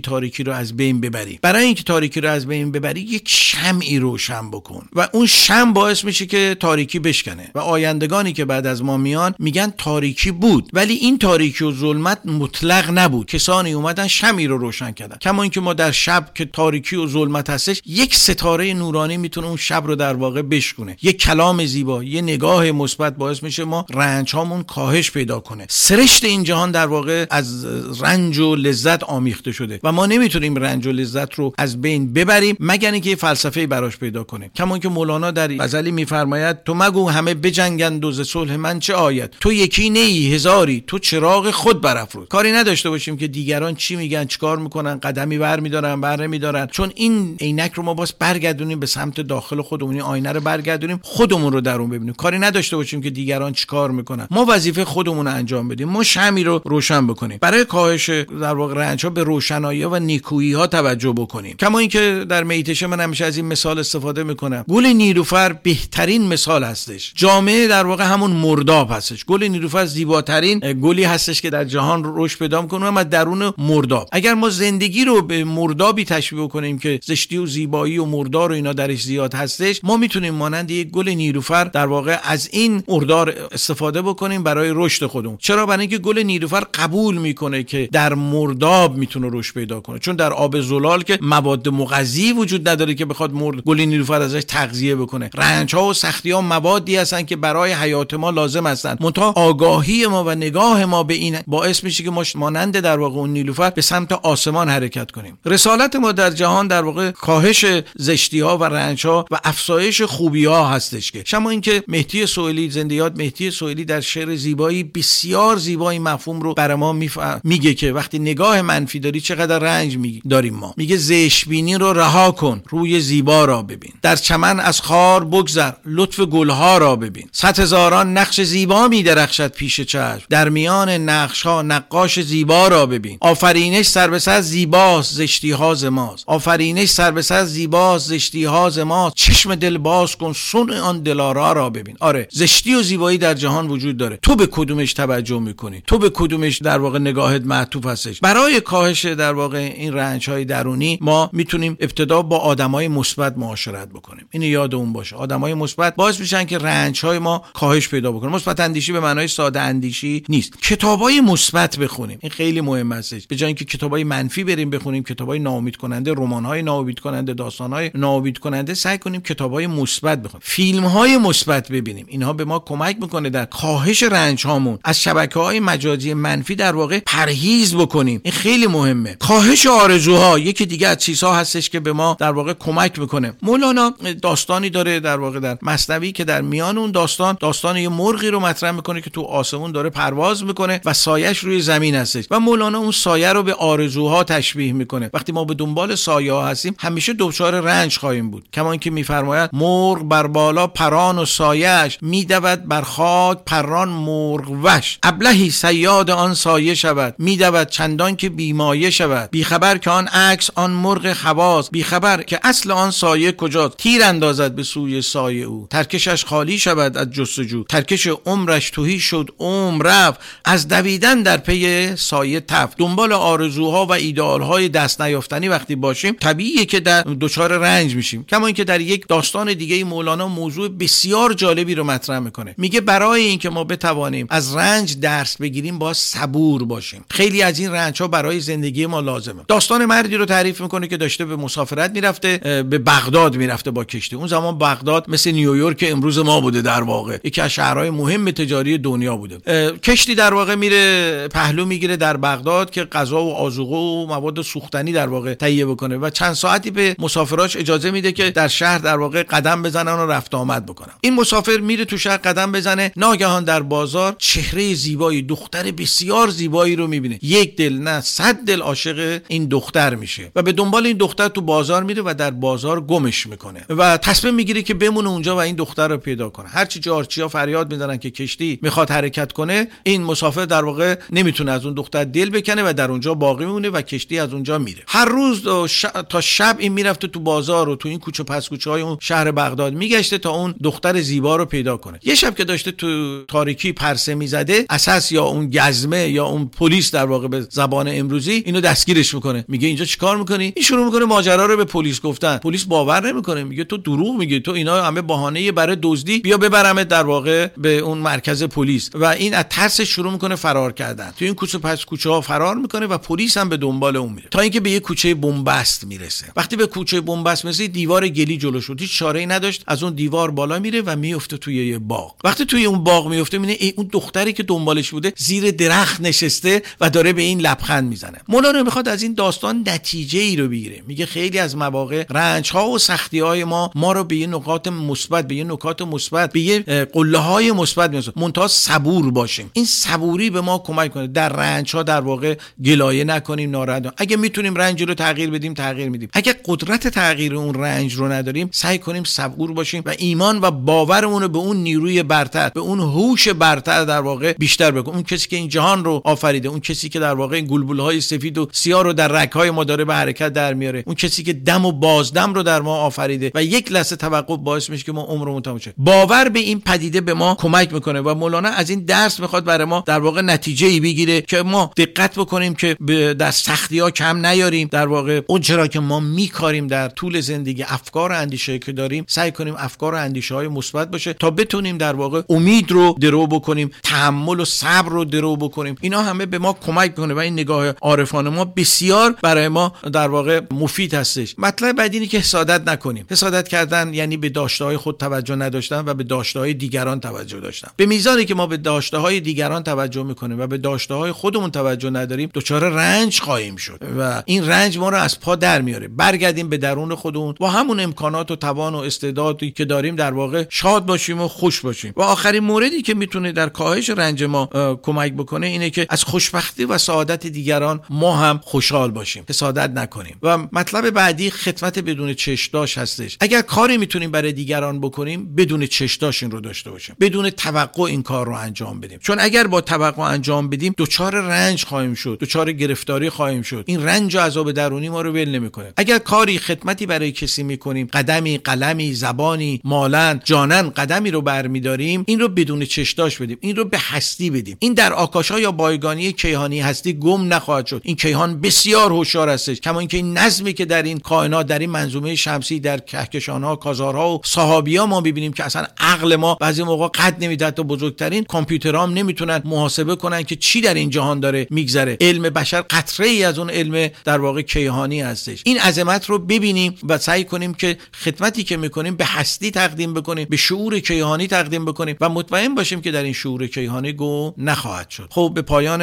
تاریکی رو از بین ببری. برای اینکه تاریکی رو از بین ببری یک شمعی روشن بکن و اون شمع باعث میشه که تاریکی بشکنه و آیندگانی که بعد از ما میان میگن تاریکی بود، ولی این تاریکی و ظلمت مطلق نبود. کسانی اومدن شمعی رو روشن کردن. کما اینکه ما در شب که تاریکی و ظلمت هستش، یک ستاره نورانی میتونه اون شب رو در واقع بشکونه. یک کلام زیبا، یک نگاه مثبت باعث میشه ما رنج‌هامون کاهش پیدا کنه. سرشت این جهان در واقع از رنج و لذت آمیخته شده و ما نمیتونیم رنج و لذت رو از بین ببریم مگر اینکه یه فلسفه‌ای براش پیدا کنیم. کما اینکه مولانا در غزلی میفرماید: تو مگو همه بجنگند و ز صلح من چه آید، تو یکی نی هزاری، تو چراغ خود برافروز. کاری نداشته باشیم که دیگران چی میگن، چیکار میکنن، قدمی برمیدارن، برمیدارن، چون این عینک رو ما باز برگردونیم به سمت داخل خودمون، آینه رو برگردونیم، خودمون رو درون ببینیم. کاری نداشته باشیم که دیگران چیکار میکنن. ما وظیفه خودمون رو انجام بدیم. ما شمعی رو روشن بکنیم. برای کاهش در واقع رنج‌ها به روشنایی‌ها و نیکویی‌ها توجه بکنیم. کما اینکه در میتشه من همیشه از این مثال استفاده میکنم. گل نیلوفر بهترین مثال هستش. جامعه در واقع همون مرداب هستش. گل نیلوفر زیباترین گلی هستش که در جهان رشد پیدا می‌کنه و درون مرداب. اگر ما زندگی رو به مردابی تشبیه کنیم که زشتی و زیبایی و مردار و اینا درش زیاد هستش، ما میتونیم مانند یک گل نیلوفر در واقع از این مردار استفاده بکنیم برای رشد خودمون. چرا؟ برای اینکه گل نیلوفر قبول میکنه که در مرداب میتونه رشد پیدا کنه، چون در آب زلال که مواد مغذی وجود نداره که بخواد مرد گل نیلوفر ازش تغذیه بکنه. رنج ها و سختی ها موادی هستن که برای حیات ما لازم هستن، منتها آگاهی ما و نگاه ما به این باعث میشه که ما مانند در واقع اون نیلوفر به سمت آسمان حرکت کنیم. رسالت ما در جهان در واقع کاهش زشتی ها و رنج ها و افزایش خوبی ها هستش. که شما اینکه مهدی سویلی، زنده یاد مهدی سویلی، در شعر زیبایی بسیار زیبایی مفهوم رو برای ما میف... میگه که وقتی نگاه منفی داری چقدر رنج می... داریم ما. میگه زشت بینی رو رها کن، روی زیبا را ببین، در چمن از خار بگذر، لطف گلها را ببین، صد هزاران نقش زیبا میدرخشد پیش چشم، در میان نقشها نقاش زیبا را ببین، آفرینش سر به سر زیباست زشتی ها ز ماست، آفرینش سر به سر زیباست زشتی ها ز ماست، چشم دل باز کن صنع آن دلارا را ببین. آره، داره، زشتی و زیبایی در جهان وجود داره، تو به کدومش توجه میکنی؟ تو به کدومش در واقع نگاهت معطوف هستش؟ برای کاهش در واقع این رنج‌های درونی ما میتونیم ابتدا با آدمای مثبت معاشرت بکنیم. اینو یادمون باشه، آدمای مثبت باعث میشن که رنج‌های ما کاهش پیدا بکنه. مثبت اندیشی به معنای ساده اندیشی نیست. کتابای مثبت بخونیم، این خیلی مهمه. به جای اینکه کتابای منفی بریم بخونیم، کتابای ناامید کننده، رمان‌های ناامید کننده، داستان‌های ناامید کننده، سعی کنیم کتابای مثبت بخونیم، فیلم‌های مثبت ببینیم. اینها به ما کمک می‌کنه در کاهش رنج‌هامون. از شبکه‌های مجازی منفی در واقع پرهیز بکنیم، این خیلی مهمه. کاهش آرزوها یکی دیگه از چیزها هستش که به ما در واقع کمک می‌کنه. مولانا داستانی داره در واقع در مثنوی که در میان اون داستان داستان یه مرغی رو مطرح می‌کنه که تو آسمون داره پرواز می‌کنه و سایه‌اش روی زمین هستش و مولانا اون سایه رو به آرزوها تشبیه می‌کنه. وقتی ما به دنبال سایه‌ها هستیم همیشه دوچار رنج خواهیم بود. کما اینکه می‌فرماید مرغ بر بالا پران و سایه‌اش، می‌دود بر خاک پران مرغ وش. ابلهی صیاد آن سایه شود، می‌دود چندان که بیمایه شود. بیخبر که آن عکس آن مرغ خواست، بیخبر که اصل آن سایه کجاست. تیر اندازد به سوی سایه او، ترکشش خالی شود از جستجو. ترکش عمرش تهی شد عمر رفت، از دویدن در پی سایه تفت. دنبال آرزوها و ایدئالهای دست نیافتنی وقتی باشیم طبیعیه که در دچار رنج میشیم. کما اینکه در یک داستان دیگه مولانا موضوع بسیار جالبی رو مطرح میکنه، میگه برای اینکه ما بتوانیم از رنج درس بگیریم باید صبور باشیم. خیلی از این رنجها برای زندگی ما لازمه. داستان مردی رو تعریف میکنه که داشته به مسافرت میرفته، به بغداد میرفته با کشتی. اون زمان بغداد مثل نیویورک امروز ما بوده، در واقع یکی از شهرهای مهم تجاری دنیا بوده. کشتی در واقع میره پهلو میگیره در بغداد که غذا و آذوقه و مواد سوختنی در واقع تهیه بکنه و چند ساعتی به مسافراش اجازه میده که در شهر در واقع قدم بزنن و رفت آمد بکنن. این مسافر میره تو شهر قدم بزنه، ناگهان در بازار چهره زیبایی، دختر بسیار زیبایی رو میبینه. یک دل نه صد دل عاشق این دختر میشه و به دنبال این دختر تو بازار میره و در بازار گمش میکنه و تصمیم میگیره که بمونه اونجا و این دختر رو پیدا کنه. هر چی جارچیا فریاد میزنن که کشتی میخواد حرکت کنه، این مسافر در واقع نمیتونه از اون دختر دل بکنه و در اونجا باقی میمونه و کشتی از اونجا میره. هر روز ش... تا شب این میرفته تو بازار و تو این کوچه پس کوچه های اون شهر بغداد میگشته تا اون دختر زیبا رو پیدا کنه. یه شب که داشته تو تاریکی پرسه میزده، اساس یا اون گزمه یا اون پلیس در واقع به زبان امروزی اینو دستگیرش میکنه. میگه اینجا چیکار میکنی؟ این شروع میکنه ماجرا رو به پلیس گفتن. پلیس باور نمیکنه، میگه تو دروغ میگی، تو اینا همه بهانه برای دزدی، بیا ببرمت در واقع به اون مرکز پلیس. و این از ترس شروع میکنه فرار کردن. تو این کوچه پس کوچه ها فرار میکنه و پلیس هم به دنبال اون میره تا اینکه به یه کوچه بنبست میرسه. وقتی به کوچه بنبست میرسه دیوار گلی جلوش بود، هیچ چاره‌ای نداشت، از اون دیوار بالا میره و میفته توی یه باغ. وقتی توی اون باغ میفته میبینه اون دختری که دنبالش بوده زیر درخت نشسته و داره به این لبخند میزنه. مولانا میخواد از این داستان نتیجه ای رو بگیره. میگه خیلی از مواقع رنج ها و سختی های ما ما رو به یه نقاط مثبت، به یه نکات مثبت، به یه قله های مثبت میرسونه. منتها صبور باشیم. این صبوری به ما کمک کنه در رنج ها در واقع گلایه نکنیم، ناراحت. اگه میتونیم رنج رو تغییر بدیم تغییر میدیم، اگه قدرت تغییر اون رنج رو نداریم سعی کنیم صبور باشیم و ایمان و باورمون رو به اون نیروی برتر، به اون هوش برتر در واقع بیشتر بکنیم. اون کسی که این جهان رو آفریده، اون کسی که در واقع این گلبولهای سفید و سیاه رو در رگ‌های ما داره به حرکت در میاره، اون کسی که دم و بازدم رو در ما آفریده و یک لحظه توقف باعث میشه که ما عمرمون تموم شه. باور به این پدیده به ما کمک میکنه و مولانا از این درس میخواد برای ما در واقع نتیجه ای بگیره که ما دقت بکنیم که در سختی‌ها کم نیاریم، در واقع اون چرا که ما میکاریم در طول زندگی، افکار و اندیشه که داریم سعی کنیم افکار و اندیشه‌های مثبت باشه تا بتونیم در واقع امید رو درو بکنیم، تحمل و صبر رو درو بکنیم. اینا همه به ما کمک میکنه و این نگاه عارفانه ما بسیار برای ما در واقع مفید هستش. مطلب بعد اینه که حسادت نکنیم. حسادت کردن یعنی به داشته‌های خود توجه نداشتن و به داشته‌های دیگران توجه داشتن. به میزانی که ما به داشته‌های دیگران توجه میکنیم و به داشته‌های خودمون توجه نداریم دچار رنج خواهیم شد و این رنج ما رو از پا در میاره. برگردیم به درون خودمون، با همون امکانات و توان و استعدادی که داریم در واقع شاد باشیم و خوش باشیم. و آخرین موردی که میتونه در کاهش رنج ما کمک بکنه اینه که از خوشبختی و سعادت دیگران ما هم خوشحال باشیم، حسادت نکنیم. و مطلب بعدی خدمت بدون چشم‌داش هستش. اگر کاری میتونیم برای دیگران بکنیم بدون چشم‌داش این رو داشته باشیم، بدون توقع این کار رو انجام بدیم. چون اگر با توقع انجام بدیم دچار رنج خواهیم شد، دچار گرفتاری خواهیم شد. این رنج و عذاب درونی ما رو ول نمی‌کنه. اگر کاری خدمتی برای کسی می‌کنیم، قدمی، قلمی، زبانی، مالن، جانن قدمی رو برمی‌داریم این رو بدون چشداش بدیم، این رو به هستی بدیم. این در آکاشا یا بایگانی کیهانی هستی گم نخواهد شد. این کیهان بسیار هوشیار هستش، کما اینکه این نظمی که در این کائنات، در این منظومه شمسی، در کهکشان‌ها، کازارها و صحابی‌ها ما می‌بینیم که اصلا عقل ما بعضی موقع قد نمی‌ده، تا بزرگترین کامپیوترام نمی‌تونن محاسبه کنن که چی در این جهان داره می‌گذره. علم بشر قطره‌ای از اون علم در واقع کیهانی هستش. این عظمت رو ببینیم و سعی کنیم که خدمتی که می‌کنیم به هستی تقدیم بکنیم، به شعور کیهانی تقدیم بکنیم و مطمئن باشیم که در این شعور کیهانی گم نخواهد شد. خب به پایان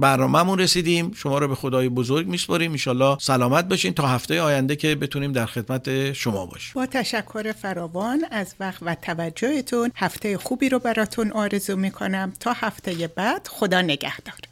برنامه‌مون رسیدیم. شما رو به خدای بزرگ می‌سپاریم. ان شاءالله سلامت باشین تا هفته آینده که بتونیم در خدمت شما باشیم. با تشکر فراوان از وقت و توجهتون، هفته خوبی رو براتون آرزو می‌کنم. تا هفته بعد، خدا نگهدار.